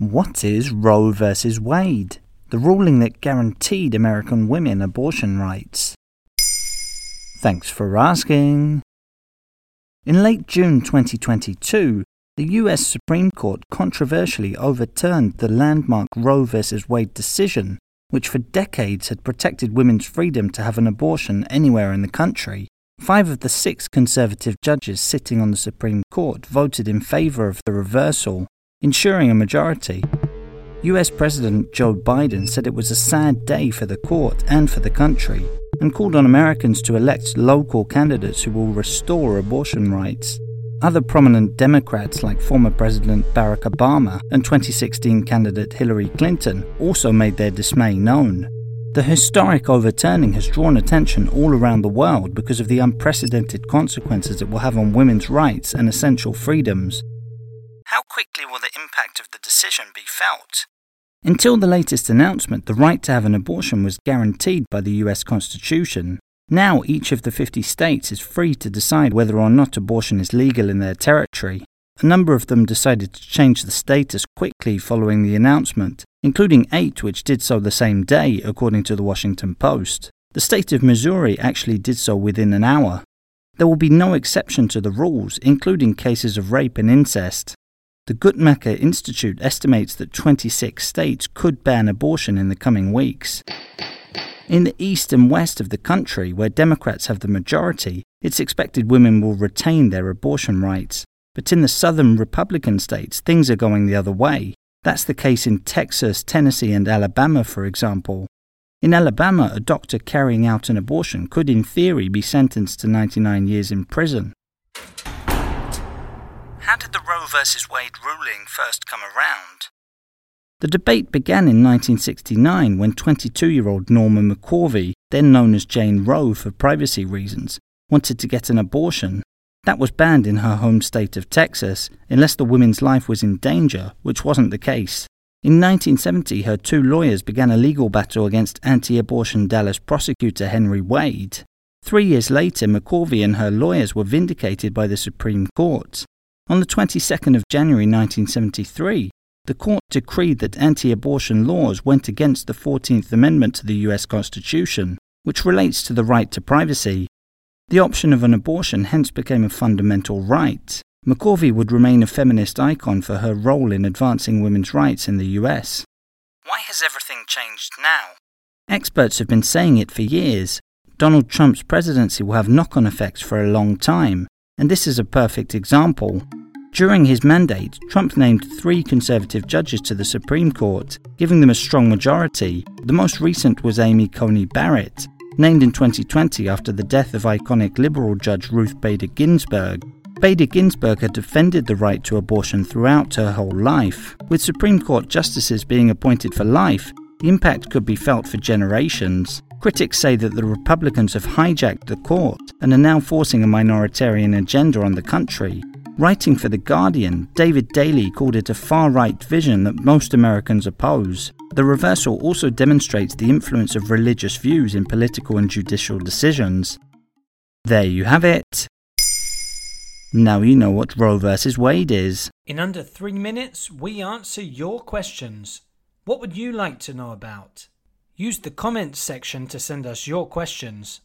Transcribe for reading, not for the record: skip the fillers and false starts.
What is Roe vs Wade, the ruling that guaranteed American women abortion rights? Thanks for asking. In late June 2022, the US Supreme Court controversially overturned the landmark Roe vs Wade decision, which for decades had protected women's freedom to have an abortion anywhere in the country. 5 of the 6 conservative judges sitting on the Supreme Court voted in favor of the reversal, ensuring a majority. US President Joe Biden said it was a sad day for the court and for the country, and called on Americans to elect local candidates who will restore abortion rights. Other prominent Democrats like former President Barack Obama and 2016 candidate Hillary Clinton also made their dismay known. The historic overturning has drawn attention all around the world because of the unprecedented consequences it will have on women's rights and essential freedoms. How quickly will the impact of the decision be felt? Until the latest announcement, the right to have an abortion was guaranteed by the US Constitution. Now each of the 50 states is free to decide whether or not abortion is legal in their territory. A number of them decided to change the status quickly following the announcement, including 8 which did so the same day, according to the Washington Post. The state of Missouri actually did so within an hour. There will be no exception to the rules, including cases of rape and incest. The Guttmacher Institute estimates that 26 states could ban abortion in the coming weeks. In the east and west of the country, where Democrats have the majority, it's expected women will retain their abortion rights. But in the southern Republican states, things are going the other way. That's the case in Texas, Tennessee, and Alabama, for example. In Alabama, a doctor carrying out an abortion could, in theory, be sentenced to 99 years in prison. How did the Roe vs. Wade ruling first come around? The debate began in 1969 when 22-year-old Norma McCorvey, then known as Jane Roe for privacy reasons, wanted to get an abortion. That was banned in her home state of Texas, unless the woman's life was in danger, which wasn't the case. In 1970, her 2 lawyers began a legal battle against anti-abortion Dallas prosecutor Henry Wade. 3 years later, McCorvey and her lawyers were vindicated by the Supreme Court. On the 22nd of January 1973, the court decreed that anti-abortion laws went against the 14th Amendment to the US Constitution, which relates to the right to privacy. The option of an abortion hence became a fundamental right. McCorvey would remain a feminist icon for her role in advancing women's rights in the US. Why has everything changed now? Experts have been saying it for years. Donald Trump's presidency will have knock-on effects for a long time, and this is a perfect example. During his mandate, Trump named 3 conservative judges to the Supreme Court, giving them a strong majority. The most recent was Amy Coney Barrett, named in 2020 after the death of iconic liberal judge Ruth Bader Ginsburg. Bader Ginsburg had defended the right to abortion throughout her whole life. With Supreme Court justices being appointed for life, the impact could be felt for generations. Critics say that the Republicans have hijacked the court and are now forcing a minoritarian agenda on the country. Writing for The Guardian, David Daly called it a far-right vision that most Americans oppose. The reversal also demonstrates the influence of religious views in political and judicial decisions. There you have it. Now you know what Roe vs. Wade is. In under 3 minutes, we answer your questions. What would you like to know about? Use the comments section to send us your questions.